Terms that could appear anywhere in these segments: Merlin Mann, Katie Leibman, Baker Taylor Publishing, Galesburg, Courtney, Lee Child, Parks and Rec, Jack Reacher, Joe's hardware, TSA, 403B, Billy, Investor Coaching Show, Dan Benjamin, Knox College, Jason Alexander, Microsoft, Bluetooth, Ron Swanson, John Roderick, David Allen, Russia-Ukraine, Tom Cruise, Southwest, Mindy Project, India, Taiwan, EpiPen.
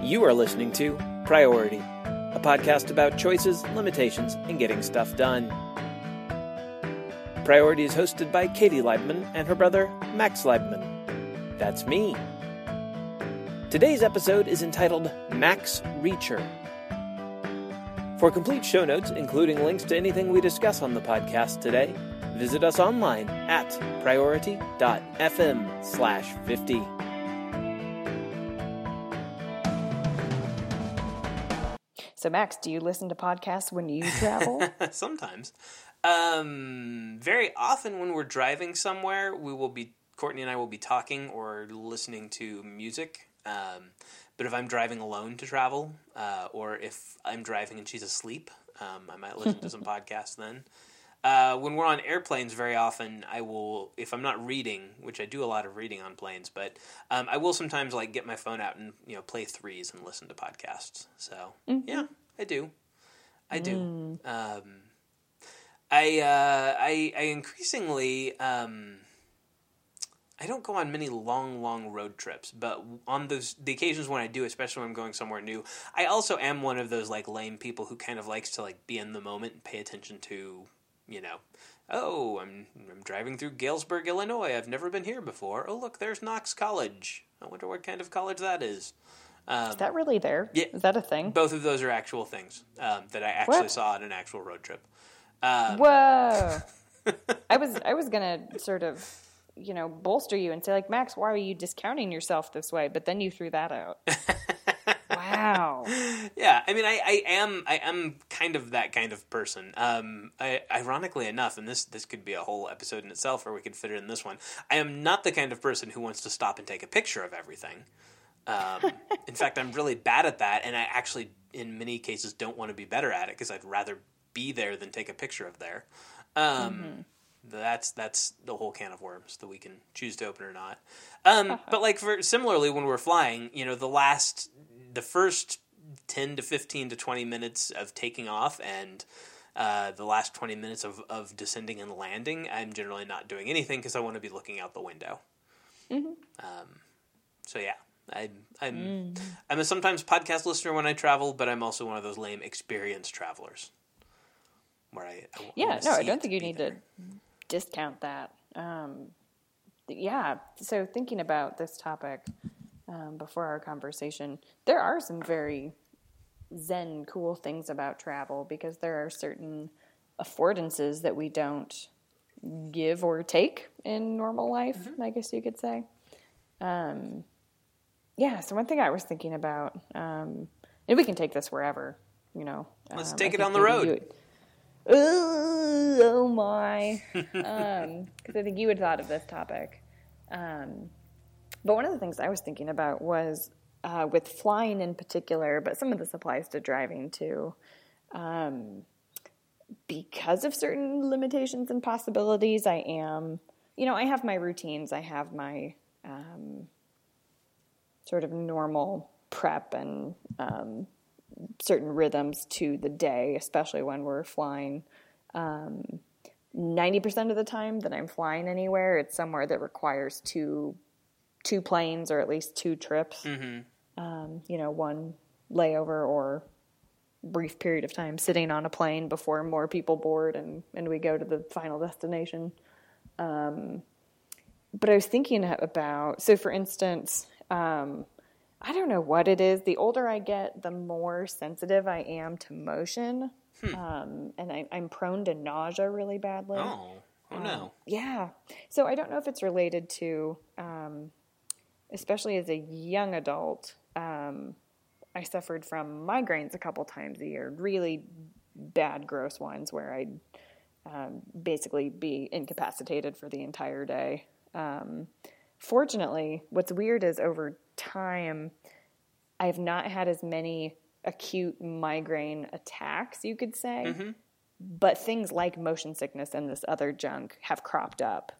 You are listening to Priority, a podcast about choices, limitations, and getting stuff done. Priority is hosted by Katie Leibman and her brother, Max Leibman. That's me. Today's episode is entitled Max Reacher. For complete show notes, including links to anything we discuss on the podcast today, visit us online at priority.fm/50. So, Max, do you listen to podcasts when you travel? Sometimes. Very often when we're driving somewhere, Courtney and I will be talking or listening to music. But if I'm driving alone to travel, or if I'm driving and she's asleep, I might listen to some podcasts then. When we're on airplanes, very often I will, if I'm not reading, which I do a lot of reading on planes, but I will sometimes like get my phone out and play threes and listen to podcasts. So yeah, I do. I increasingly I don't go on many long road trips, but on the occasions when I do, especially when I'm going somewhere new, I also am one of those like lame people who kind of likes to like be in the moment and pay attention to. I'm driving through Galesburg, Illinois. I've never been here before. Oh, look, there's Knox College. I wonder what kind of college that is. Is that really there? Yeah, is that a thing? Both of those are actual things that I actually saw on an actual road trip. Whoa! I was gonna sort of bolster you and say like, Max, why are you discounting yourself this way? But then you threw that out. Wow. Yeah, I mean, I am kind of that kind of person. Ironically enough, and this could be a whole episode in itself, or we could fit it in this one, I am not the kind of person who wants to stop and take a picture of everything. In fact, I'm really bad at that, and I actually, in many cases, don't want to be better at it, because I'd rather be there than take a picture of there. That's the whole can of worms that we can choose to open or not. But like similarly, when we're flying, the first 10 to 15 to 20 minutes of taking off and the last 20 minutes of descending and landing, I'm generally not doing anything because I want to be looking out the window. So yeah, I'm a sometimes podcast listener when I travel, but I'm also one of those lame experienced travelers. I don't think you need to discount that. So thinking about this topic before our conversation, there are some very zen cool things about travel because there are certain affordances that we don't give or take in normal life, I guess you could say. So one thing I was thinking about, and we can take this wherever, Let's take it on the road. Oh my. Because I think you had thought of this topic. But one of the things I was thinking about was with flying in particular, but some of this applies to driving too, because of certain limitations and possibilities, I am, I have my routines. I have my sort of normal prep and certain rhythms to the day, especially when we're flying. 90% of the time that I'm flying anywhere, it's somewhere that requires two planes or at least two trips, one layover or brief period of time sitting on a plane before more people board and we go to the final destination. But I was thinking about, so for instance, I don't know what it is. The older I get, the more sensitive I am to motion. And I'm prone to nausea really badly. Oh no. Yeah. So I don't know if it's related to, especially as a young adult, I suffered from migraines a couple times a year, really bad, gross ones where I'd basically be incapacitated for the entire day. Fortunately, what's weird is over time, I have not had as many acute migraine attacks, you could say, but things like motion sickness and this other junk have cropped up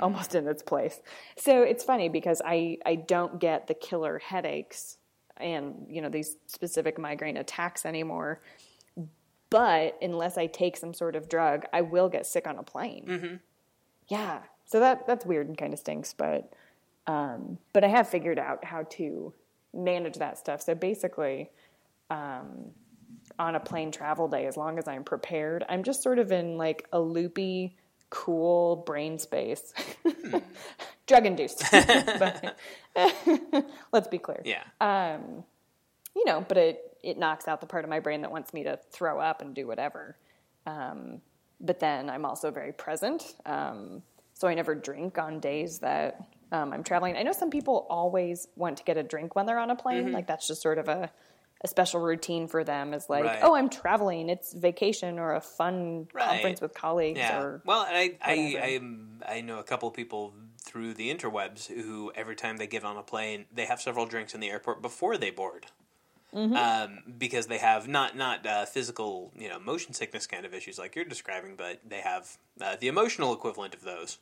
almost in its place. So it's funny because I don't get the killer headaches and, these specific migraine attacks anymore, but unless I take some sort of drug, I will get sick on a plane. Yeah. So that's weird and kind of stinks, but I have figured out how to manage that stuff. So basically, on a plane travel day, as long as I'm prepared, I'm just sort of in like a loopy, cool brain space. Drug-induced. But, let's be clear. Yeah. You know, but it knocks out the part of my brain that wants me to throw up and do whatever. But then I'm also very present. So I never drink on days that I'm traveling. I know some people always want to get a drink when they're on a plane. Mm-hmm. Like that's just sort of a special routine for them is like, right. Oh, I'm traveling. It's vacation or a fun right. conference with colleagues. Yeah. Or well, and I know a couple of people through the interwebs who every time they get on a plane, they have several drinks in the airport before they board. Mm-hmm. Because they have not physical, you know, motion sickness kind of issues like you're describing, but they have the emotional equivalent of those.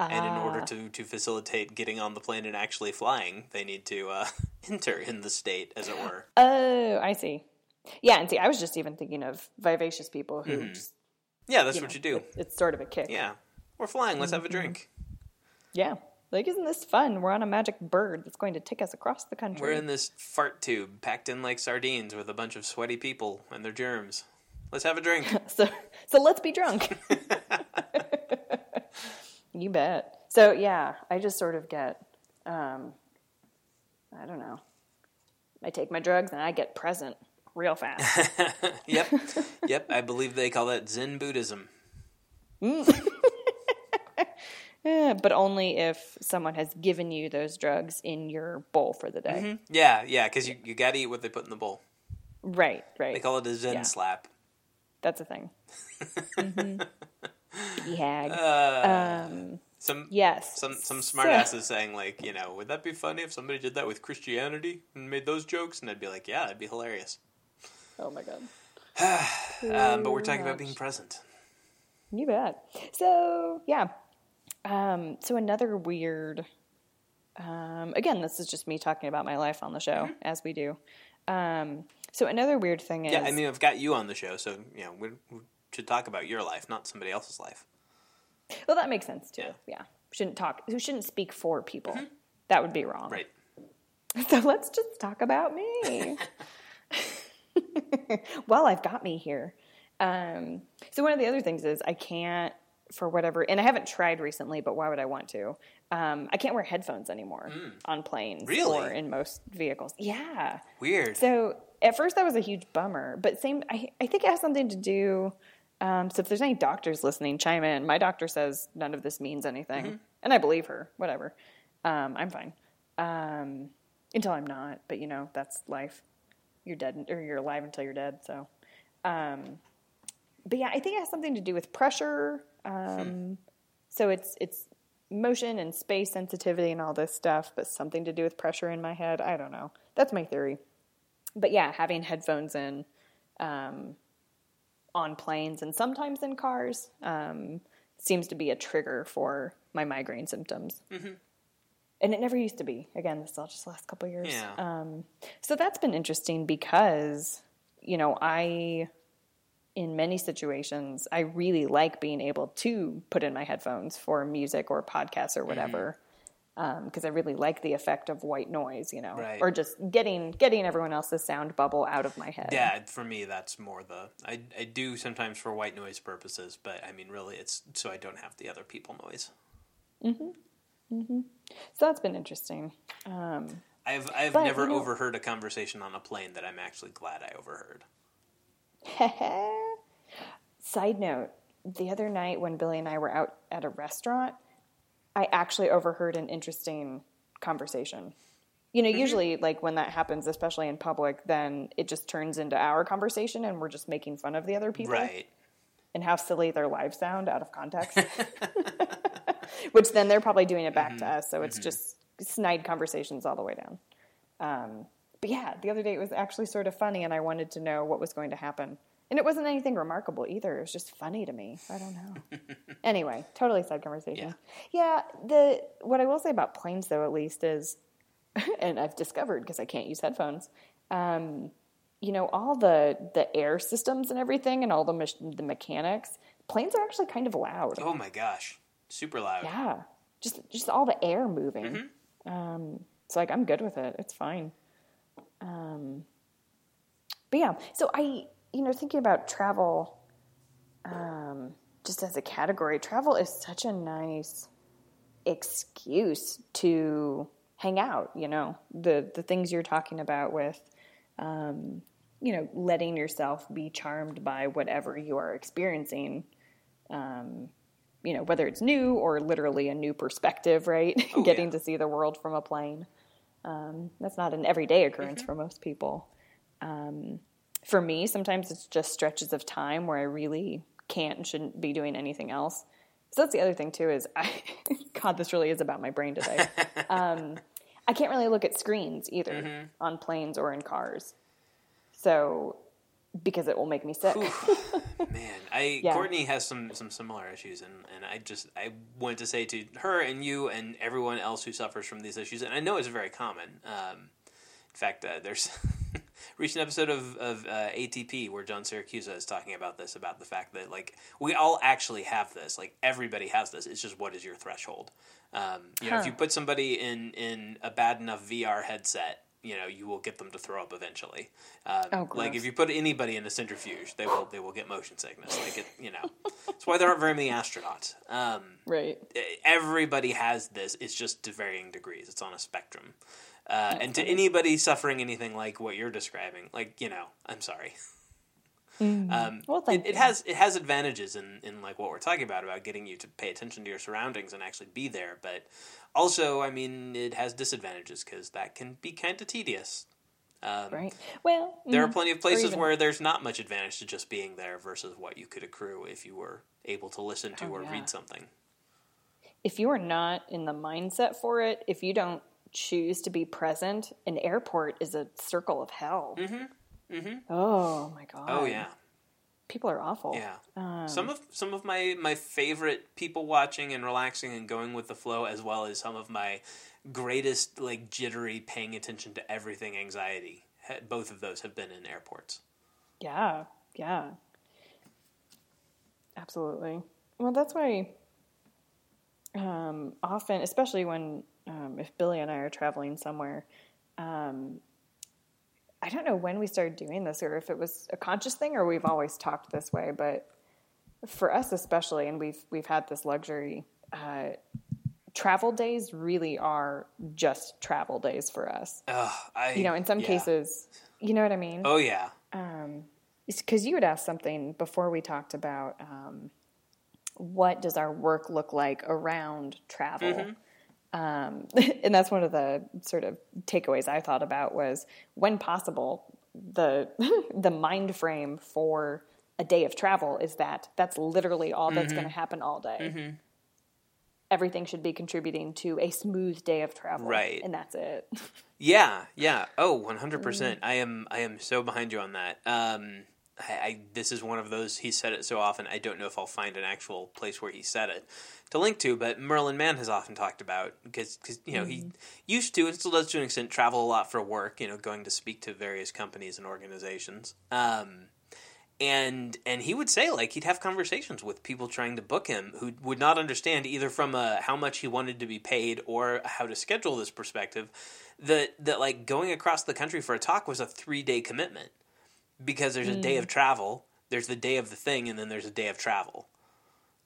And in order to facilitate getting on the plane and actually flying, they need to enter in the state, as it were. Oh, I see. Yeah, and see, I was just even thinking of vivacious people who mm-hmm. just... Yeah, that's what you do. It's sort of a kick. Yeah. We're flying. Let's mm-hmm. have a drink. Yeah. Like, isn't this fun? We're on a magic bird that's going to take us across the country. We're in this fart tube packed in like sardines with a bunch of sweaty people and their germs. Let's have a drink. So let's be drunk. You bet. So, yeah, I just sort of get, I don't know. I take my drugs and I get present real fast. Yep. Yep. I believe they call that Zen Buddhism. Mm. Yeah, but only if someone has given you those drugs in your bowl for the day. Mm-hmm. Yeah, yeah, because you got to eat what they put in the bowl. Right, right. They call it a Zen slap. That's a thing. Mm-hmm. Hag. Some smart asses saying like, you know, would that be funny if somebody did that with Christianity and made those jokes? And I'd be like, yeah, that'd be hilarious. Oh my god. But we're talking about being present. You bet. So yeah. So another weird. Again, this is just me talking about my life on the show mm-hmm. as we do. So another weird thing is. Yeah, I mean, I've got you on the show, so you know we're should talk about your life, not somebody else's life. Well, that makes sense too. Yeah, yeah. We shouldn't speak for people. Mm-hmm. That would be wrong. Right. So let's just talk about me. Well, I've got me here. So one of the other things is I can't, for whatever, and I haven't tried recently, but why would I want to? I can't wear headphones anymore on planes or in most vehicles. Yeah. Weird. So at first that was a huge bummer, but I think it has something to do. So if there's any doctors listening, chime in. My doctor says none of this means anything. Mm-hmm. And I believe her. Whatever. I'm fine. Until I'm not. But, you know, that's life. You're dead or you're alive until you're dead. So, but yeah, I think it has something to do with pressure. So it's motion and space sensitivity and all this stuff, but something to do with pressure in my head. I don't know. That's my theory. But yeah, having headphones in, on planes and sometimes in cars, seems to be a trigger for my migraine symptoms. Mm-hmm. And it never used to be. Again, this is all just the last couple of years. Yeah. So that's been interesting because, you know, in many situations, I really like being able to put in my headphones for music or podcasts or whatever. Mm-hmm. Because I really like the effect of white noise, you know, right. Or just getting everyone else's sound bubble out of my head. Yeah, for me, that's more I do sometimes for white noise purposes, but I mean, really, it's so I don't have the other people noise. Mm-hmm. Mm-hmm. So that's been interesting. I've never overheard a conversation on a plane that I'm actually glad I overheard. Side note, the other night when Billy and I were out at a restaurant, I actually overheard an interesting conversation. You know, usually like when that happens, especially in public, then it just turns into our conversation and we're just making fun of the other people. Right. And how silly their lives sound out of context. Which then they're probably doing it back to us. So it's just snide conversations all the way down. But yeah, the other day it was actually sort of funny and I wanted to know what was going to happen. And it wasn't anything remarkable either. It was just funny to me. I don't know. Anyway, totally side conversation. Yeah. What I will say about planes, though, at least is, and I've discovered because I can't use headphones, you know, all the air systems and everything and all the mechanics, planes are actually kind of loud. Oh, my gosh. Super loud. Yeah. Just all the air moving. Mm-hmm. So, like, I'm good with it. It's fine. But yeah, so thinking about travel, just as a category, travel is such a nice excuse to hang out, the things you're talking about with, letting yourself be charmed by whatever you are experiencing, whether it's new or literally a new perspective, right? Oh, Getting to see the world from a plane. That's not an everyday occurrence for most people. For me, sometimes it's just stretches of time where I really can't and shouldn't be doing anything else. So that's the other thing too, is God, this really is about my brain today. I can't really look at screens either on planes or in cars. So, because it will make me sick. Man, Courtney has some similar issues, and I want to say to her and you and everyone else who suffers from these issues, and I know it's very common. In fact, there's a recent episode of ATP where John Siracusa is talking about this, about the fact that, we all actually have this. Everybody has this. It's just what is your threshold? If you put somebody in a bad enough VR headset, you will get them to throw up eventually. If you put anybody in a centrifuge, they will get motion sickness. That's why there aren't very many astronauts. Right. Everybody has this. It's just to varying degrees. It's on a spectrum. And to anybody suffering anything like what you're describing, I'm sorry. Thank you. It has advantages in what we're talking about getting you to pay attention to your surroundings and actually be there. But also, it has disadvantages because that can be kind of tedious. Right. Well, there are plenty of places where there's not much advantage to just being there versus what you could accrue if you were able to listen to or read something. If you are not in the mindset for it, if you don't choose to be present, an airport is a circle of hell. Oh my God. Oh yeah. People are awful. Yeah. Some of my favorite people watching and relaxing and going with the flow, as well as some of my greatest jittery paying attention to everything anxiety. Both of those have been in airports. Yeah. Yeah. Absolutely. Well, that's why often, especially when if Billy and I are traveling somewhere, I don't know when we started doing this or if it was a conscious thing or we've always talked this way, but for us especially, and we've had this luxury, travel days really are just travel days for us. In some cases, you know what I mean? Oh yeah. Because you had asked something before we talked about what does our work look like around travel? And that's one of the sort of takeaways I thought about was, when possible, the mind frame for a day of travel is that's literally all that's going to happen all day. Everything should be contributing to a smooth day of travel. Right. And that's it. Yeah. Oh, 100%. I am so behind you on that. This is one of those, he said it so often, I don't know if I'll find an actual place where he said it to link to, but Merlin Mann has often talked about, because he used to, and still does to an extent, travel a lot for work, going to speak to various companies and organizations. And he would say, he'd have conversations with people trying to book him who would not understand either from how much he wanted to be paid or how to schedule this perspective, that going across the country for a talk was a 3-day commitment. Because there's a day of travel, there's the day of the thing, and then there's a day of travel.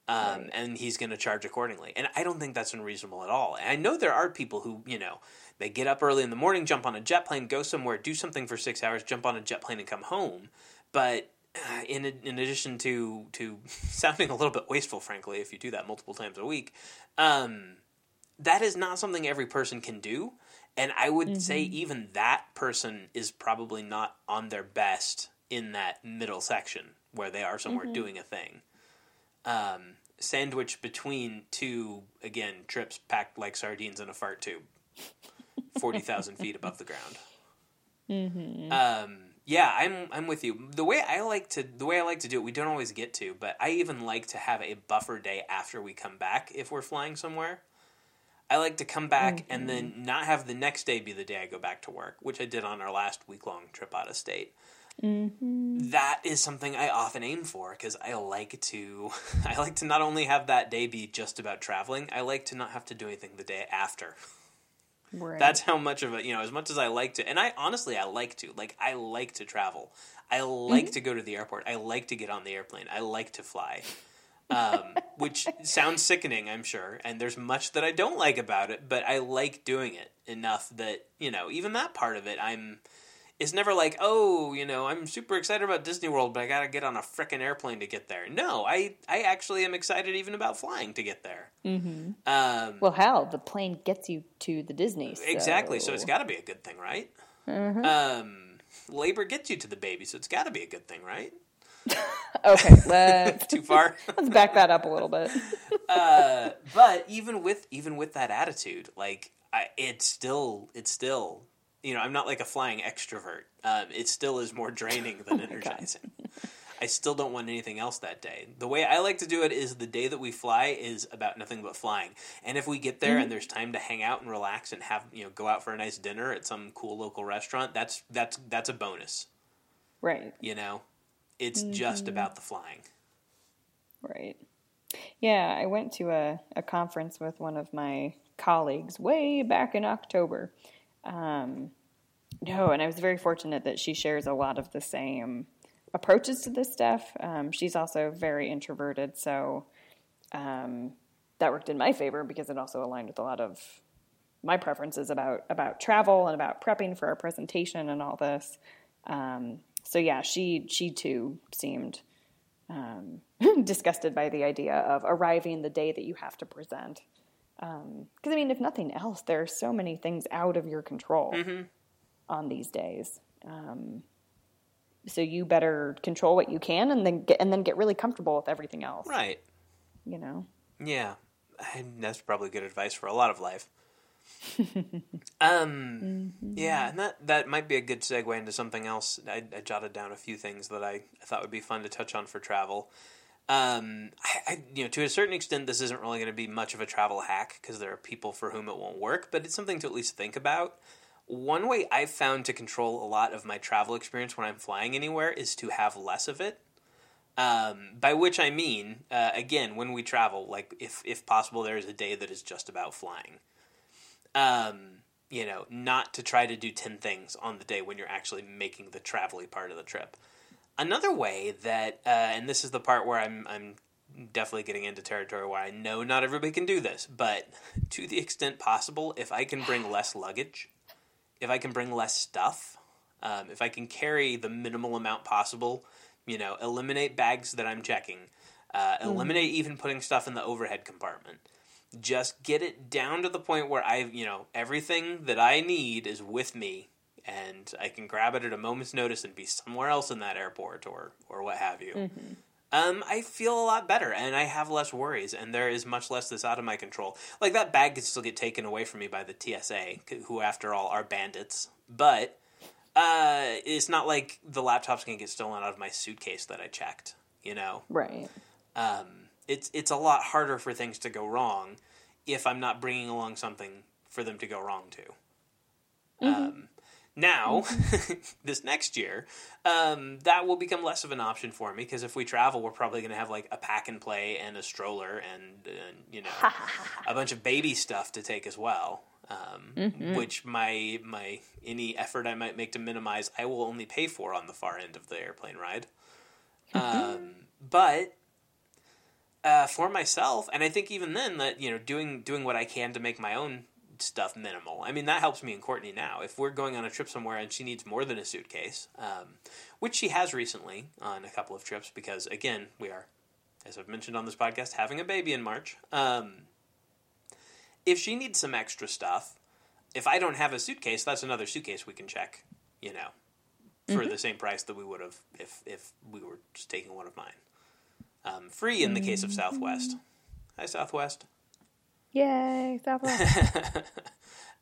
And he's going to charge accordingly. And I don't think that's unreasonable at all. And I know there are people who, they get up early in the morning, jump on a jet plane, go somewhere, do something for 6 hours, jump on a jet plane and come home. But in addition to sounding a little bit wasteful, frankly, if you do that multiple times a week, that is not something every person can do. And I would say even that person is probably not on their best in that middle section where they are somewhere doing a thing. Sandwiched between two, again, trips packed like sardines in a fart tube, 40,000 feet above the ground. I'm with you. The way I like to do it, we don't always get to, but I even like to have a buffer day after we come back if we're flying somewhere. I like to come back and then not have the next day be the day I go back to work, which I did on our last week-long trip out of state. That is something I often aim for because I like to not only have that day be just about traveling, I like to not have to do anything the day after. Right. That's how much of a, you know, as much as I like to, and I honestly, I like to travel. I like to go to the airport. I like to get on the airplane. I like to fly, which sounds sickening, I'm sure. And there's much that I don't like about it, but I like doing it enough that, you know, even that part of it, it's never like, oh, you know, I'm super excited about Disney World, but I got to get on a frickin' airplane to get there. No, I actually am excited even about flying to get there. Mm-hmm. Well, hell, the plane gets you to the Disney. So. Exactly. So it's got to be a good thing, right? Mm-hmm. Labor gets you to the baby, so it's got to be a good thing, right? Okay. Let's, too far? Let's back that up a little bit. But even with that attitude, like, it's still... You know, I'm not like a flying extrovert. It still is more draining than energizing. I still don't want anything else that day. The way I like to do it is the day that we fly is about nothing but flying. And if we get there and there's time to hang out and relax and have, you know, go out for a nice dinner at some cool local restaurant, that's a bonus. Right. You know, it's just about the flying. Right. Yeah, I went to a conference with one of my colleagues way back in October. No, and I was very fortunate that she shares a lot of the same approaches to this stuff. She's also very introverted, so that worked in my favor because it also aligned with a lot of my preferences about travel and about prepping for our presentation and all this. So yeah, she too seemed disgusted by the idea of arriving the day that you have to present. Because, I mean, if nothing else, there are so many things out of your control on these days. So you better control what you can and then get really comfortable with everything else. Right. You know? Yeah. That's probably good advice for a lot of life. Yeah, and that might be a good segue into something else. I jotted down a few things that I thought would be fun to touch on for travel. I you know, to a certain extent, this isn't really going to be much of a travel hack because there are people for whom it won't work, but it's something to at least think about. One way I've found to control a lot of my travel experience when I'm flying anywhere is to have less of it. By which I mean, again, when we travel, like if possible, there is a day that is just about flying. You know, not to try to do 10 things on the day when you're actually making the travel-y part of the trip. Another way that, and this is the part where I'm definitely getting into territory where I know not everybody can do this, but to the extent possible, if I can bring less luggage, if I can bring less stuff, if I can carry the minimal amount possible, you know, eliminate bags that I'm checking, eliminate even putting stuff in the overhead compartment. Just get it down to the point where everything that I need is with me. And I can grab it at a moment's notice and be somewhere else in that airport or what have you. Mm-hmm. I feel a lot better, and I have less worries, and there is much less that's out of my control. Like, that bag could still get taken away from me by the TSA, who, after all, are bandits. But it's not like the laptop's going to get stolen out of my suitcase that I checked, you know? Right. It's a lot harder for things to go wrong if I'm not bringing along something for them to go wrong to. Mm-hmm. Now, this next year, that will become less of an option for me because if we travel, we're probably going to have like a pack and play and a stroller and you know, a bunch of baby stuff to take as well. Which my any effort I might make to minimize, I will only pay for on the far end of the airplane ride. But for myself, and I think even then that you know, doing what I can to make my own stuff minimal. I mean, that helps me and Courtney now. If we're going on a trip somewhere and she needs more than a suitcase, which she has recently on a couple of trips because, again, we are, as I've mentioned on this podcast, having a baby in March. If she needs some extra stuff, if I don't have a suitcase, that's another suitcase we can check, you know, for the same price that we would have if we were just taking one of mine. Free in the case of Southwest. Hi, Southwest. Yay, Southwest.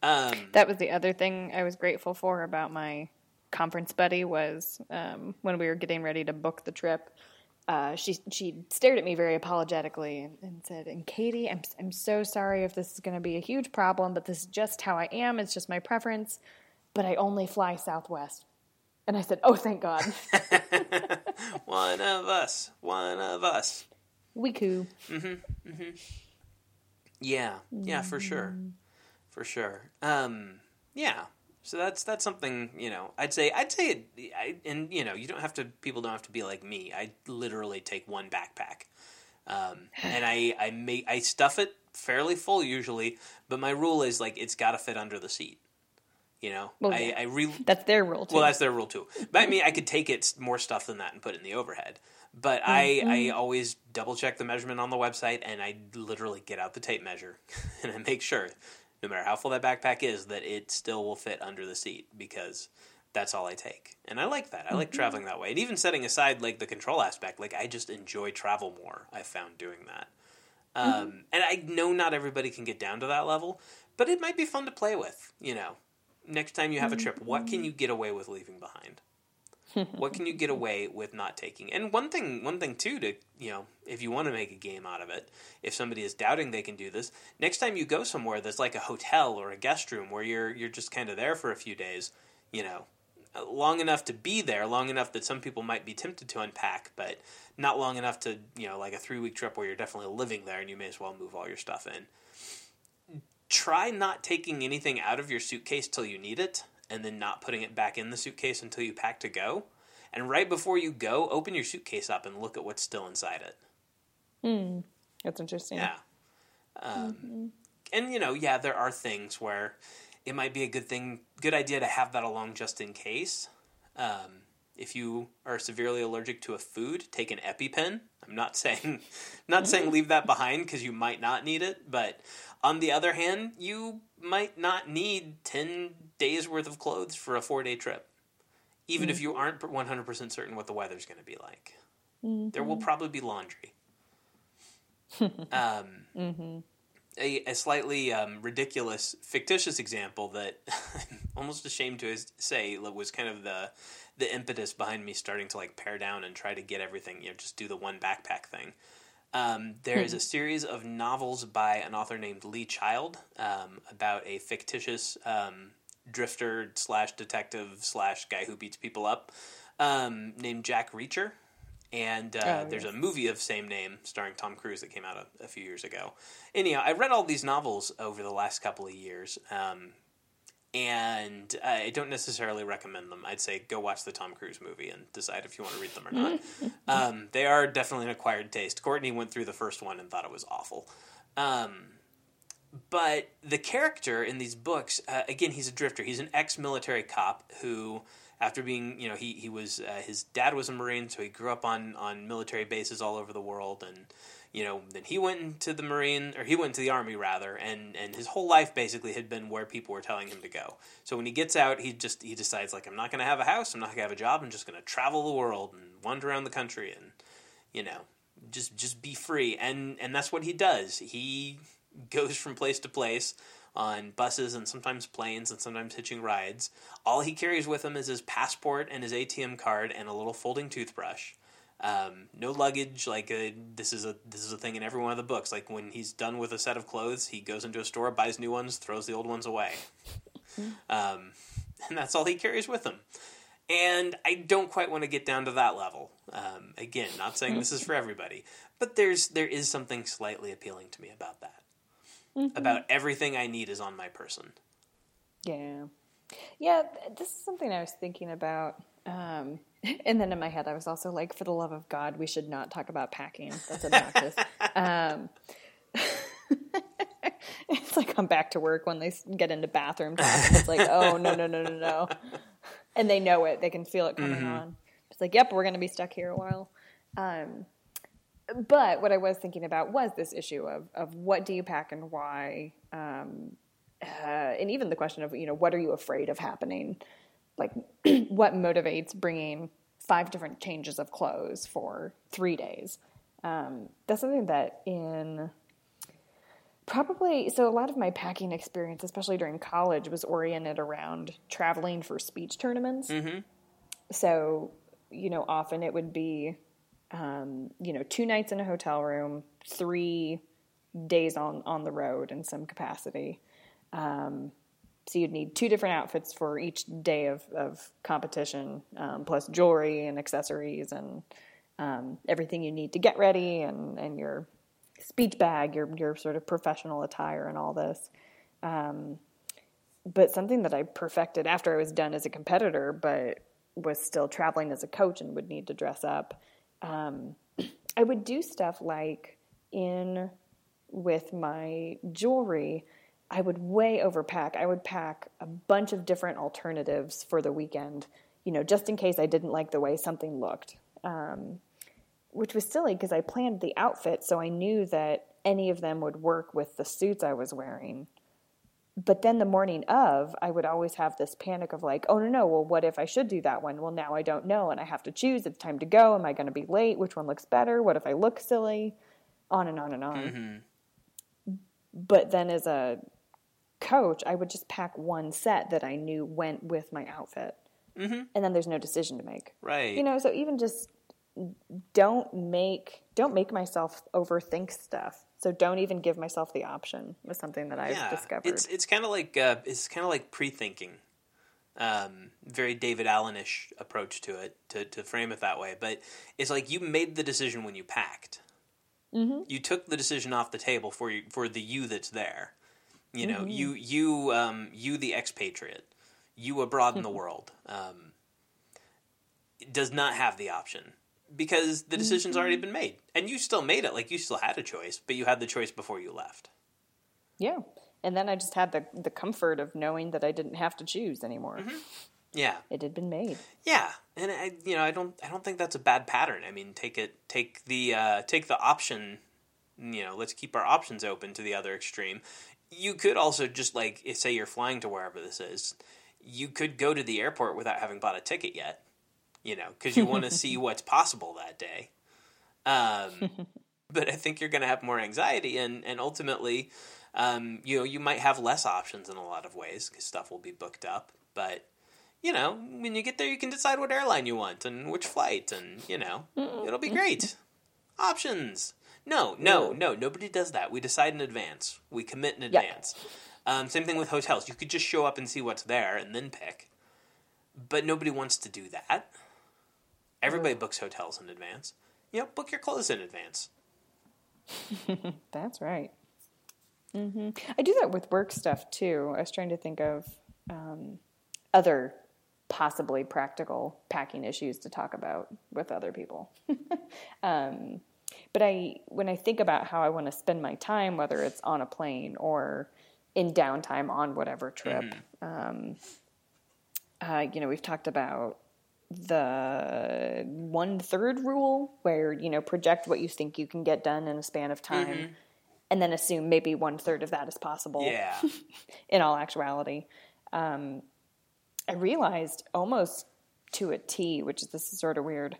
That was the other thing I was grateful for about my conference buddy was when we were getting ready to book the trip, she stared at me very apologetically and said, "And Katie, I'm so sorry if this is going to be a huge problem, but this is just how I am. It's just my preference, but I only fly Southwest." And I said, "Oh, thank God." One of us. We coo. Yeah, for sure. For sure. Yeah. So that's something, you know, I'd say, and you know, you don't have to, people don't have to be like me. I literally take one backpack. And I stuff it fairly full usually, but my rule is like, it's got to fit under the seat. You know, well, that's their rule too. Well, that's their rule too. But I mean, I could take it more stuff than that and put it in the overhead. But I always double check the measurement on the website, and I literally get out the tape measure and I make sure, no matter how full that backpack is, that it still will fit under the seat, because that's all I take. And I like that. I like traveling that way. And even setting aside like the control aspect, like I just enjoy travel more. I found doing that. And I know not everybody can get down to that level, but it might be fun to play with, you know. Next time you have a trip, what can you get away with leaving behind? What can you get away with not taking? And one thing too, to, you know, if you want to make a game out of it, if somebody is doubting they can do this, next time you go somewhere that's like a hotel or a guest room where you're just kind of there for a few days, you know, long enough to be there, long enough that some people might be tempted to unpack, but not long enough to, you know, like a 3-week trip where you're definitely living there and you may as well move all your stuff in. Try not taking anything out of your suitcase till you need it, and then not putting it back in the suitcase until you pack to go. And right before you go, open your suitcase up and look at what's still inside it. That's interesting. Yeah. And, you know, yeah, there are things where it might be a good idea to have that along just in case. If you are severely allergic to a food, take an EpiPen. I'm not saying leave that behind, because you might not need it. But on the other hand, you might not need 10 days worth of clothes for a 4-day trip, even if you aren't 100% certain what the weather's going to be like. There will probably be laundry. A slightly ridiculous, fictitious example that I'm almost ashamed to say was kind of the impetus behind me starting to like pare down and try to get everything, you know, just do the one backpack thing. There is a series of novels by an author named Lee Child about a fictitious drifter / detective / guy who beats people up named Jack Reacher. And there's a movie of same name starring Tom Cruise that came out a few years ago. Anyhow, I read all these novels over the last couple of years, and I don't necessarily recommend them. I'd say go watch the Tom Cruise movie and decide if you want to read them or not. They are definitely an acquired taste. Courtney went through the first one and thought it was awful. But the character in these books, again, he's a drifter. He's an ex-military cop who... After being, you know, he was, his dad was a Marine, so he grew up on military bases all over the world, and, you know, then he went into the Marine, or he went into the Army, rather, and his whole life basically had been where people were telling him to go. So when he gets out, he decides, like, I'm not going to have a house, I'm not going to have a job, I'm just going to travel the world and wander around the country and, you know, just be free. And that's what he does. He goes from place to place, on buses and sometimes planes and sometimes hitching rides. All he carries with him is his passport and his ATM card and a little folding toothbrush. No luggage. Like this is a thing in every one of the books. Like when he's done with a set of clothes, he goes into a store, buys new ones, throws the old ones away, and that's all he carries with him. And I don't quite want to get down to that level. Again, not saying this is for everybody, but there is something slightly appealing to me about that. About everything I need is on my person. Yeah, this is something I was thinking about. And then in my head, I was also like, for the love of God, we should not talk about packing. That's obnoxious. It's like I'm back to work when they get into bathroom talk. It's like, oh, no. And they know it. They can feel it coming on. It's like, yep, we're going to be stuck here a while. But what I was thinking about was this issue of what do you pack and why, and even the question of, you know, what are you afraid of happening? Like, what motivates bringing 5 different changes of clothes for 3 days? That's something that so a lot of my packing experience, especially during college, was oriented around traveling for speech tournaments. So, you know, often it would be... 2 nights in a hotel room, 3 days on the road in some capacity. So you'd need 2 different outfits for each day of competition, plus jewelry and accessories and everything you need to get ready and your speech bag, your sort of professional attire and all this. But something that I perfected after I was done as a competitor, but was still traveling as a coach and would need to dress up. I would do stuff like with my jewelry, I would way overpack. I would pack a bunch of different alternatives for the weekend, just in case I didn't like the way something looked, which was silly because I planned the outfit. So I knew that any of them would work with the suits I was wearing. But then the morning of, I would always have this panic of like, oh, no, well, what if I should do that one? Well, now I don't know, and I have to choose. It's time to go. Am I going to be late? Which one looks better? What if I look silly? On and on and on. Mm-hmm. But then as a coach, I would just pack one set that I knew went with my outfit. Mm-hmm. And then there's no decision to make. Right. So even just don't make myself overthink stuff. So don't even give myself the option was something that I've discovered. It's kind of like pre-thinking, very David Allen-ish approach to it, to frame it that way. But it's like you made the decision when you packed. Mm-hmm. You took the decision off the table for the you that's there. Mm-hmm. you the expatriate, you abroad in the world, does not have the option. Because the decision's already been made. And you still made it. Like, you still had a choice, but you had the choice before you left. Yeah. And then I just had the comfort of knowing that I didn't have to choose anymore. Mm-hmm. Yeah. It had been made. Yeah. And, I don't think that's a bad pattern. I mean, take the option, let's keep our options open to the other extreme. You could also just, like, say you're flying to wherever this is. You could go to the airport without having bought a ticket yet. Because you want to see what's possible that day. But I think you're going to have more anxiety and ultimately, you might have less options in a lot of ways because stuff will be booked up. But, when you get there, you can decide what airline you want and which flight and, it'll be great. Options. No, nobody does that. We decide in advance. We commit in advance. Same thing with hotels. You could just show up and see what's there and then pick. But nobody wants to do that. Everybody books hotels in advance. Book your clothes in advance. That's right. Mm-hmm. I do that with work stuff, too. I was trying to think of other possibly practical packing issues to talk about with other people. But when I think about how I want to spend my time, whether it's on a plane or in downtime on whatever trip, we've talked about the 1/3 rule where, project what you think you can get done in a span of time and then assume maybe 1/3 of that is possible in all actuality. I realized almost to a T, this is sort of weird.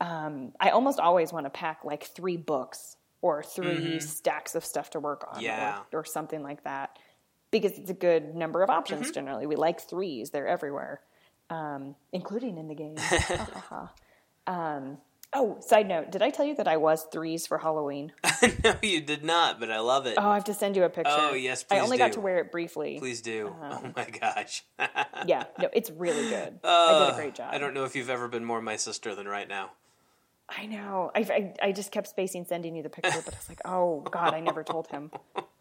I almost always want to pack like 3 books or 3 stacks of stuff to work on or something like that. Because it's a good number of options generally. We like 3s. They're everywhere, including in the game. Oh, side note. Did I tell you that I was 3s for Halloween? No, you did not, but I love it. Oh, I have to send you a picture. Oh, yes, please do. I only got to wear it briefly. Please do. Oh, my gosh. No, it's really good. I did a great job. I don't know if you've ever been more my sister than right now. I know. I just kept spacing sending you the picture, but I was like, oh, God, I never told him.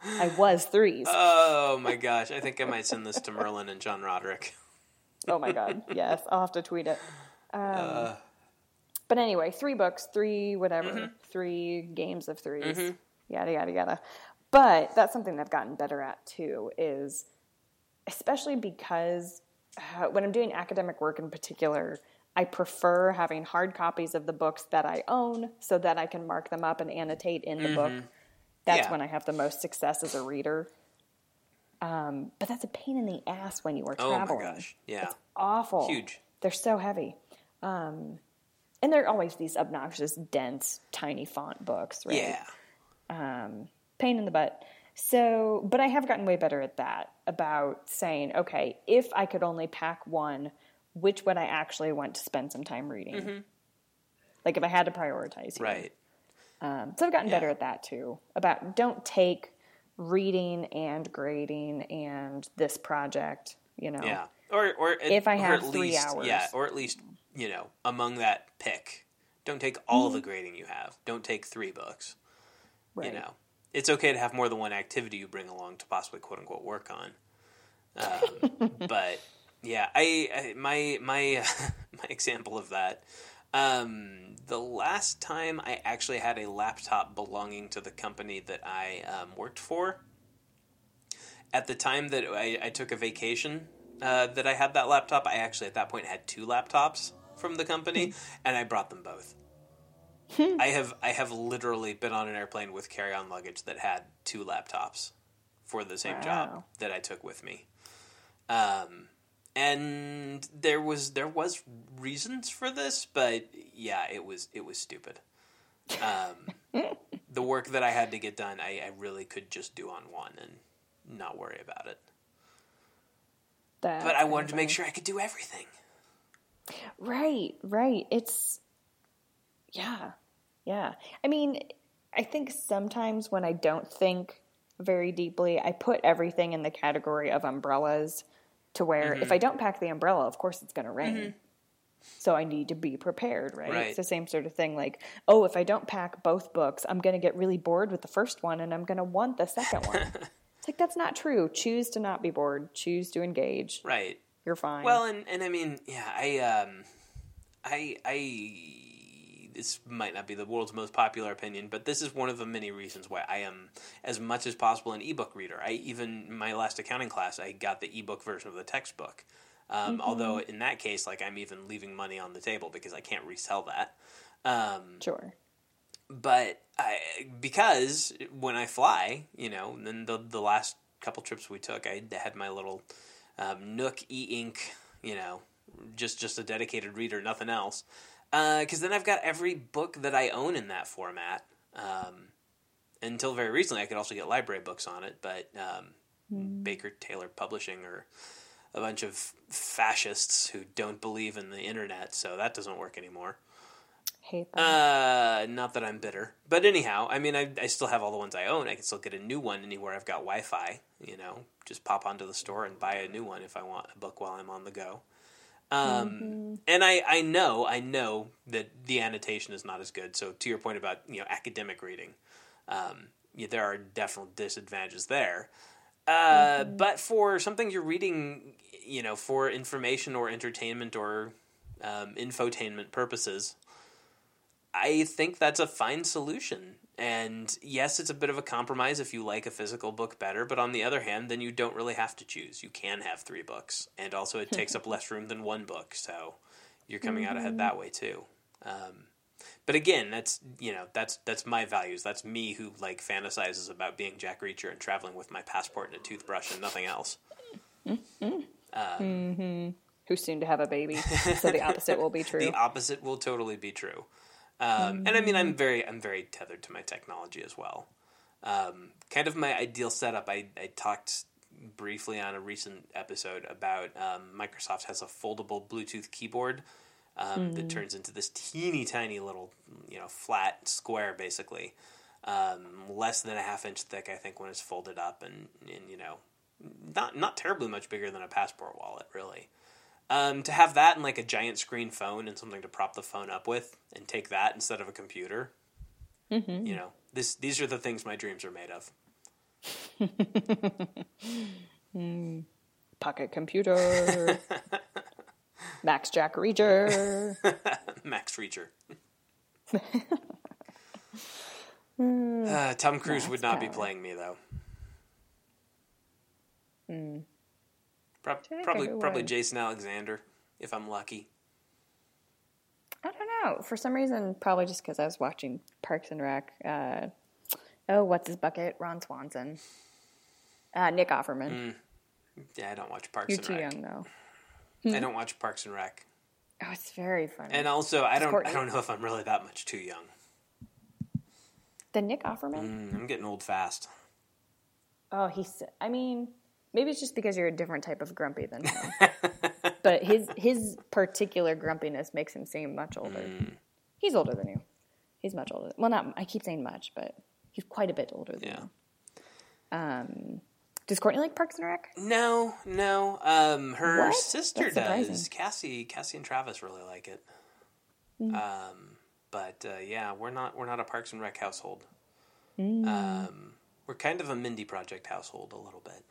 I was 3s. Oh, my gosh. I think I might send this to Merlin and John Roderick. Oh, my God. Yes. I'll have to tweet it. But anyway, 3 books, 3 whatever, 3 games of 3s, yada, yada, yada. But that's something I've gotten better at, too, is especially because when I'm doing academic work in particular, I prefer having hard copies of the books that I own so that I can mark them up and annotate in the book. That's when I have the most success as a reader. But that's a pain in the ass when you are traveling. Oh, my gosh. Yeah. It's awful. Huge. They're so heavy. And they're always these obnoxious, dense, tiny font books, right? Yeah. Pain in the butt. So, but I have gotten way better at that, about saying, okay, if I could only pack one, which would I actually want to spend some time reading? Like if I had to prioritize. Right. So I've gotten better at that too, about don't take reading and grading and this project, Yeah. Or if I have 3 hours. Yeah. Or at least, among that pick, don't take all the grading you have. Don't take 3 books, right. it's okay to have more than one activity you bring along to possibly quote unquote work on. But yeah, my example of that, the last time I actually had a laptop belonging to the company that I worked for, at the time that I took a vacation that I had that laptop, I actually at that point had two laptops from the company, and I brought them both. I have literally been on an airplane with carry-on luggage that had two laptops for the same job that I took with me. And there was reasons for this, but yeah, it was stupid. The work that I had to get done, I really could just do on one and not worry about it. But I wanted to make sure I could do everything. Right. It's, yeah. I mean, I think sometimes when I don't think very deeply, I put everything in the category of umbrellas, to where if I don't pack the umbrella, of course it's going to rain. So I need to be prepared, right? It's the same sort of thing. Like, oh, if I don't pack both books, I'm going to get really bored with the first one and I'm going to want the second one. It's like, that's not true. Choose to not be bored. Choose to engage. Right. You're fine. Well, and I mean, yeah, I this might not be the world's most popular opinion, but this is one of the many reasons why I am, as much as possible, an ebook reader. Even my last accounting class, I got the ebook version of the textbook. Although in that case, like, I'm even leaving money on the table because I can't resell that. Sure. But because when I fly, you know, then the last couple trips we took, I had my little Nook e-ink, you know, just a dedicated reader, nothing else. Because then I've got every book that I own in that format. Until very recently, I could also get library books on it, but Baker Taylor Publishing are a bunch of fascists who don't believe in the internet, so that doesn't work anymore. Hate that. Not that I'm bitter. But anyhow, I mean, I still have all the ones I own. I can still get a new one anywhere I've got Wi-Fi, you know. Just pop onto the store and buy a new one if I want a book while I'm on the go. And I know that the annotation is not as good. So to your point about, you know, academic reading, there are definite disadvantages there. But for something you're reading, you know, for information or entertainment or infotainment purposes, I think that's a fine solution. And yes, it's a bit of a compromise if you like a physical book better, but on the other hand, then you don't really have to choose. You can have three books, and also it takes up less room than one book, so you're coming out ahead that way too. But again, that's my values. That's me who like fantasizes about being Jack Reacher and traveling with my passport and a toothbrush and nothing else. Who's soon to have a baby, so the opposite will be true. The opposite will totally be true. And I mean, I'm very tethered to my technology as well. Kind of my ideal setup. I talked briefly on a recent episode about Microsoft has a foldable Bluetooth keyboard that turns into this teeny tiny little, you know, flat square, basically less than a half inch thick, I think, when it's folded up, and you know, not terribly much bigger than a passport wallet, really. To have that and like a giant screen phone and something to prop the phone up with, and take that instead of a computer, you know, these are the things my dreams are made of. Pocket computer, Max Jack Reacher, Max Reacher. Tom Cruise would not be playing me though. Probably Jason Alexander, if I'm lucky. I don't know. For some reason, probably just because I was watching Parks and Rec. What's his bucket? Ron Swanson. Nick Offerman. Yeah, I don't watch Parks and Rec. You're too young, though. I don't watch Parks and Rec. Oh, it's very funny. And also, I don't know if I'm really that much too young. The Nick Offerman? I'm getting old fast. Oh, maybe it's just because you're a different type of grumpy than him. But his particular grumpiness makes him seem much older. He's older than you. He's much older. Well, I keep saying much, but he's quite a bit older than you. Does Courtney like Parks and Rec? No. Her sister does. Cassie and Travis really like it. But yeah, we're not a Parks and Rec household. We're kind of a Mindy Project household a little bit.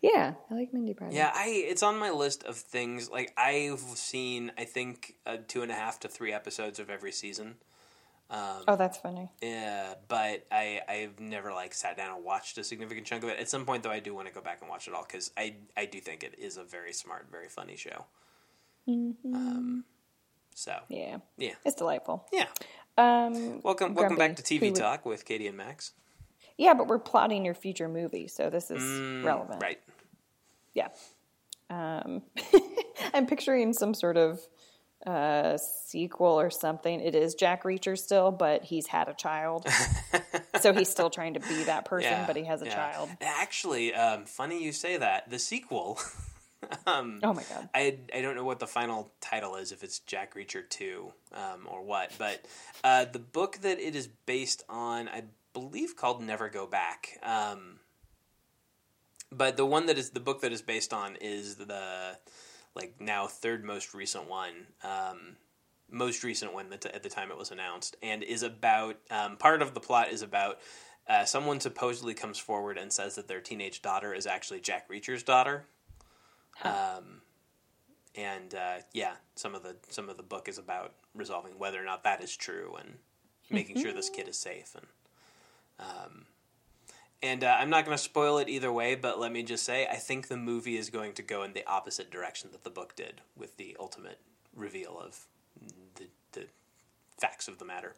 Yeah, I like Mindy Project. Yeah, it's on my list of things. Like, I've seen, I think, 2.5 to 3 episodes of every season. Oh, that's funny. Yeah, but I've never, like, sat down and watched a significant chunk of it. At some point, though, I do want to go back and watch it all, because I do think it is a very smart, very funny show. Mm-hmm. So. Yeah. Yeah. It's delightful. Yeah. Welcome back to TV Talk with Katie and Max. Yeah, but we're plotting your future movie, so this is relevant. Right. Yeah. I'm picturing some sort of sequel or something. It is Jack Reacher still, but he's had a child. So he's still trying to be that person, but he has a child. Actually, funny you say that. The sequel. Oh, my God. I don't know what the final title is, if it's Jack Reacher 2 or what, but the book that it is based on, I believe called Never Go Back. But the one that is the book that is based on is the now third most recent one. At the time it was announced, and is about part of the plot is about someone supposedly comes forward and says that their teenage daughter is actually Jack Reacher's daughter. Huh. Some of the book is about resolving whether or not that is true and making sure this kid is safe and I'm not going to spoil it either way, but let me just say, I think the movie is going to go in the opposite direction that the book did, with the ultimate reveal of the facts of the matter.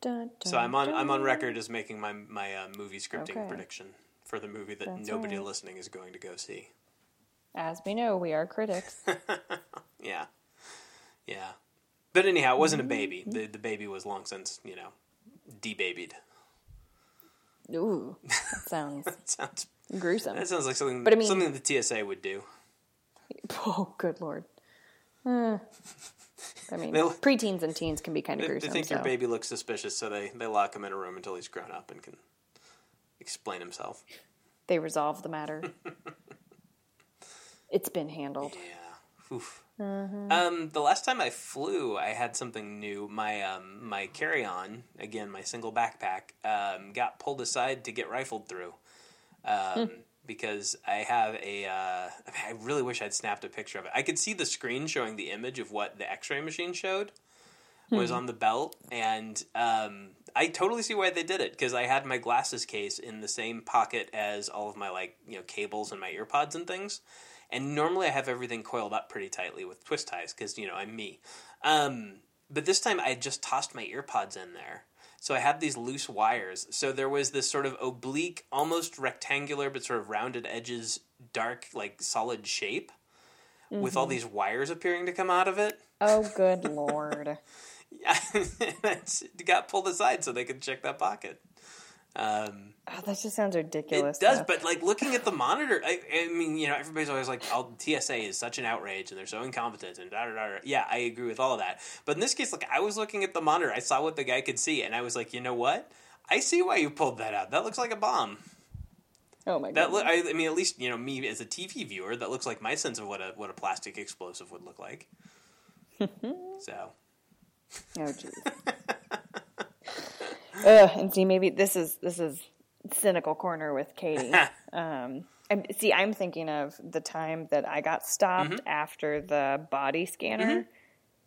Dun, dun, so I'm on record as making my movie scripting prediction for the movie that That's nobody right. listening is going to go see. As we know, we are critics. Yeah. Yeah. But anyhow, it wasn't a baby. The baby was long since, de-babied. Ooh, that sounds, sounds gruesome. That sounds like something something the TSA would do. Oh, good Lord. Preteens and teens can be kind of gruesome. They think your baby looks suspicious, so they lock him in a room until he's grown up and can explain himself. They resolve the matter. It's been handled. Yeah. Oof. Mm-hmm. The last time I flew, I had something new. My carry-on, again, my single backpack, got pulled aside to get rifled through, because I have I really wish I'd snapped a picture of it. I could see the screen showing the image of what the x-ray machine showed was on the belt, and I totally see why they did it, because I had my glasses case in the same pocket as all of my, cables and my ear pods and things. And normally I have everything coiled up pretty tightly with twist ties because, I'm me. But this time I had just tossed my earpods in there. So I had these loose wires. So there was this sort of oblique, almost rectangular, but sort of rounded edges, dark, solid shape with all these wires appearing to come out of it. Oh, good Lord. Yeah, it got pulled aside so they could check that pocket. That just sounds ridiculous. It does, but looking at the monitor, I mean, everybody's always like, "Oh, TSA is such an outrage, and they're so incompetent," and da da da. Yeah, I agree with all of that. But in this case, I was looking at the monitor, I saw what the guy could see, and I was like, "You know what? I see why you pulled that out. That looks like a bomb." Oh my God! I mean, at least me as a TV viewer, that looks like my sense of what a plastic explosive would look like. So. Oh geez. And see, maybe this is cynical corner with Katie. I'm thinking of the time that I got stopped after the body scanner.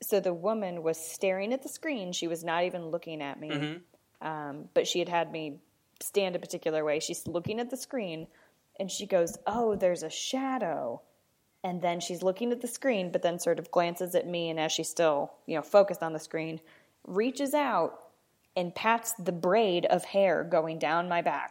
So the woman was staring at the screen. She was not even looking at me, but she had me stand a particular way. She's looking at the screen, and she goes, "Oh, there's a shadow." And then she's looking at the screen, but then sort of glances at me, and as she's still, focused on the screen, reaches out and pats the braid of hair going down my back.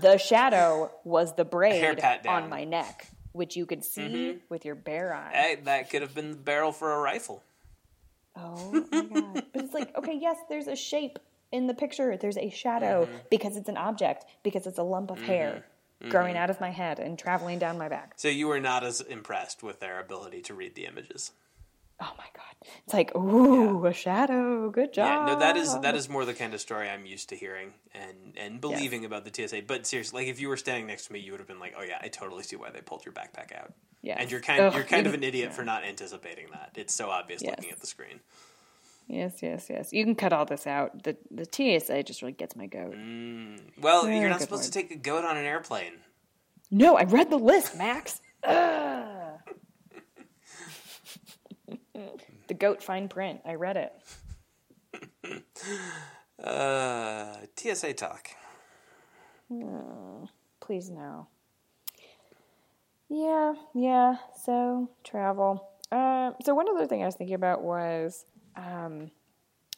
The shadow was the braid on my neck, which you could see with your bare eye. That could have been the barrel for a rifle. Oh, my God. But it's yes, there's a shape in the picture. There's a shadow because it's an object, because it's a lump of hair growing out of my head and traveling down my back. So you were not as impressed with their ability to read the images. Oh my God! It's a shadow. Good job. Yeah, no, that is more the kind of story I'm used to hearing and believing about the TSA. But seriously, if you were standing next to me, you would have been like, "Oh yeah, I totally see why they pulled your backpack out." Yeah, and you're kind of an idiot for not anticipating that. It's so obvious looking at the screen. Yes. You can cut all this out. The TSA just really gets my goat. Well, oh, you're not supposed to take a goat on an airplane. No, I read the list, Max. The goat fine print. I read it. TSA talk. Please no. Yeah. So, travel. So one other thing I was thinking about was...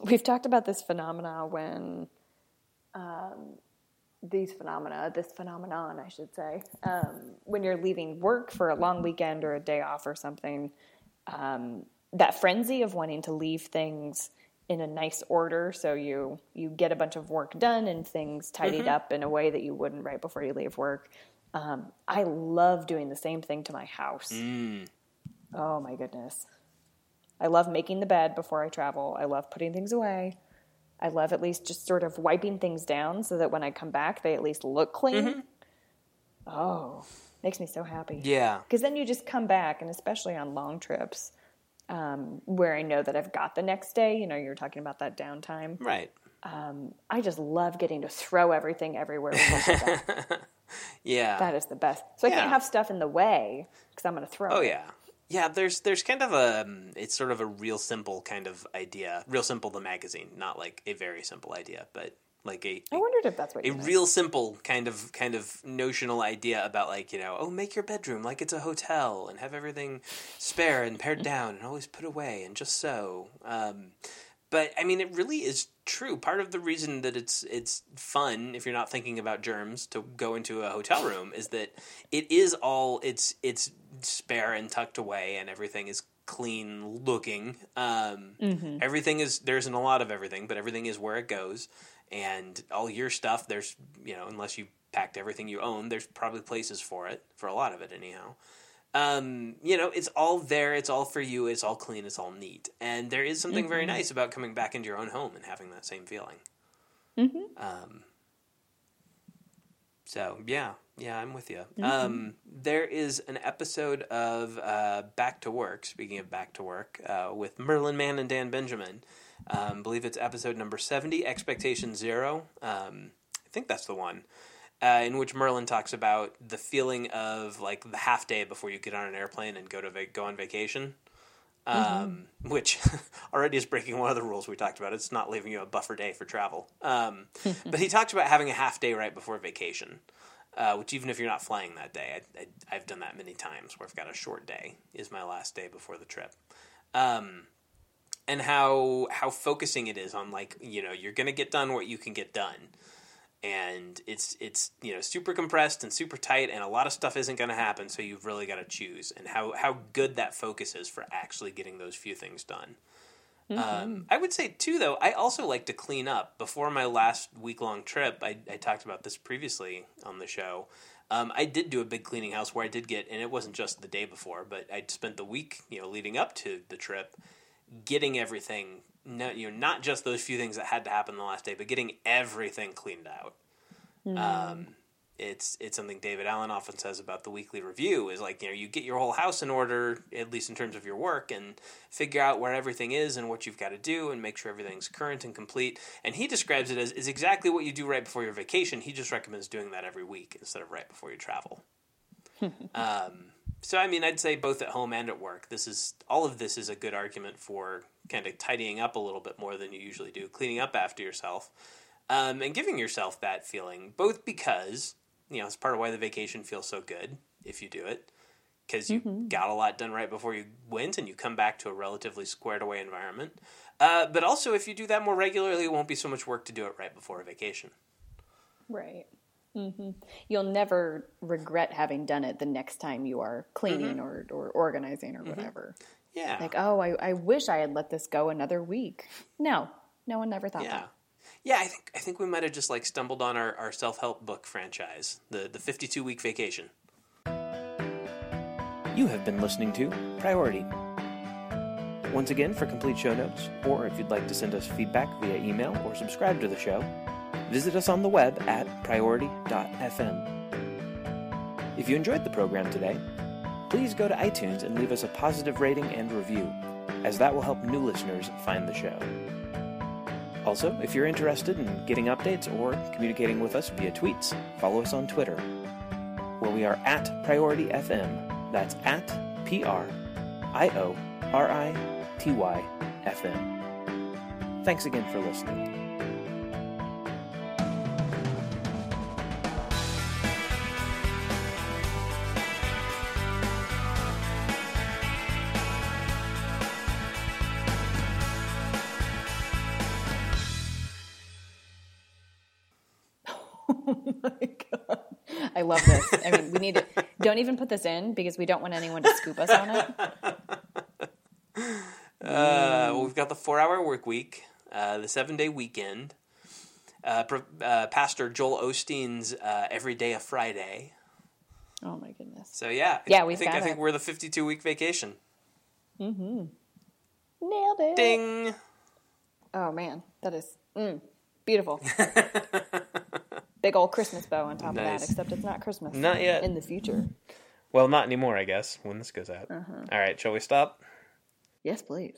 we've talked about this phenomena when, this phenomenon, I should say, when you're leaving work for a long weekend or a day off or something, that frenzy of wanting to leave things in a nice order. So you get a bunch of work done and things tidied up in a way that you wouldn't right before you leave work. I love doing the same thing to my house. Oh my goodness. I love making the bed before I travel. I love putting things away. I love at least just sort of wiping things down so that when I come back, they at least look clean. Oh, makes me so happy. Yeah. Because then you just come back, and especially on long trips where I know that I've got the next day. You know, you were talking about that downtime. Right. I just love getting to throw everything everywhere. Yeah. That is the best. So I can't have stuff in the way because I'm going to throw it. Oh, yeah. Yeah, there's kind of a, it's sort of a Real Simple kind of idea. Real Simple, the magazine, not like a very simple idea, but like a... I wondered if that's what you meant. A Real Simple kind of notional idea about like, you know, oh, make your bedroom like it's a hotel and have everything spare and pared down and always put away and just so. But, I mean, it really is true. Part of the reason that it's fun, if you're not thinking about germs, to go into a hotel room is that it is all, it's spare and tucked away and everything is clean looking. Everything is, there isn't a lot of everything, but everything is where it goes. And all your stuff, there's, you know, unless you packed everything you own, there's probably places for it, for a lot of it anyhow. You know, it's all there, it's all for you, it's all clean, it's all neat. And there is something very nice about coming back into your own home and having that same feeling. So, yeah, I'm with you. There is an episode of Back to Work, speaking of Back to Work, with Merlin Mann and Dan Benjamin. I believe it's episode number 70, Expectation Zero. I think that's the one. In which Merlin talks about the feeling of like the half day before you get on an airplane and go on vacation, which already is breaking one of the rules we talked about. It's not leaving you a buffer day for travel. But he talks about having a half day right before vacation, which even if you're not flying that day, I've done that many times where I've got a short day is my last day before the trip. And how focusing it is on like, you know, you're going to get done what you can get done. And it's you know, super compressed and super tight and a lot of stuff isn't going to happen, so you've really got to choose, and how good that focus is for actually getting those few things done. I would say, too, though, I also like to clean up. Before my last week-long trip, I talked about this previously on the show, I did do a big cleaning house where I did get, and it wasn't just the day before, but I spent the week, you know, leading up to the trip getting everything. No, you know, not just those few things that had to happen the last day, but getting everything cleaned out. It's something David Allen often says about the weekly review is like, you know, you get your whole house in order, at least in terms of your work, and figure out where everything is and what you've got to do and make sure everything's current and complete. And he describes it as is exactly what you do right before your vacation. He just recommends doing that every week instead of right before you travel. So, I mean, I'd say both at home and at work, all of this is a good argument for kind of tidying up a little bit more than you usually do, cleaning up after yourself, and giving yourself that feeling, both because, you know, it's part of why the vacation feels so good if you do it, because you got a lot done right before you went and you come back to a relatively squared away environment. But also, if you do that more regularly, it won't be so much work to do it right before a vacation. Right. You'll never regret having done it the next time you are cleaning or organizing or whatever. Yeah. Like, oh, I wish I had let this go another week. No one ever thought that. Yeah, I think we might have just like stumbled on our self-help book franchise, the 52-week vacation. You have been listening to Priority. Once again, for complete show notes, or if you'd like to send us feedback via email or subscribe to the show, visit us on the web at priority.fm. If you enjoyed the program today, please go to iTunes and leave us a positive rating and review. as that will help new listeners find the show. Also, if you're interested in getting updates or communicating with us via tweets, follow us on Twitter, where we are at Priority FM. That's at PRIORITY FM. Thanks again for listening. I love this. I mean, we need to don't even put this in because we don't want anyone to scoop us on it. Well, we've got the 4-hour work week, the 7-day weekend, Pastor Joel Osteen's Every Day a Friday. Oh my goodness! So yeah, I think we're the 52-week vacation. Mm-hmm. Nailed it. Ding. Oh man, that is beautiful. Big old Christmas bow on top of that, except it's not Christmas. Not yet. In the future. Well, not anymore, I guess, when this goes out. All right, shall we stop? Yes, please.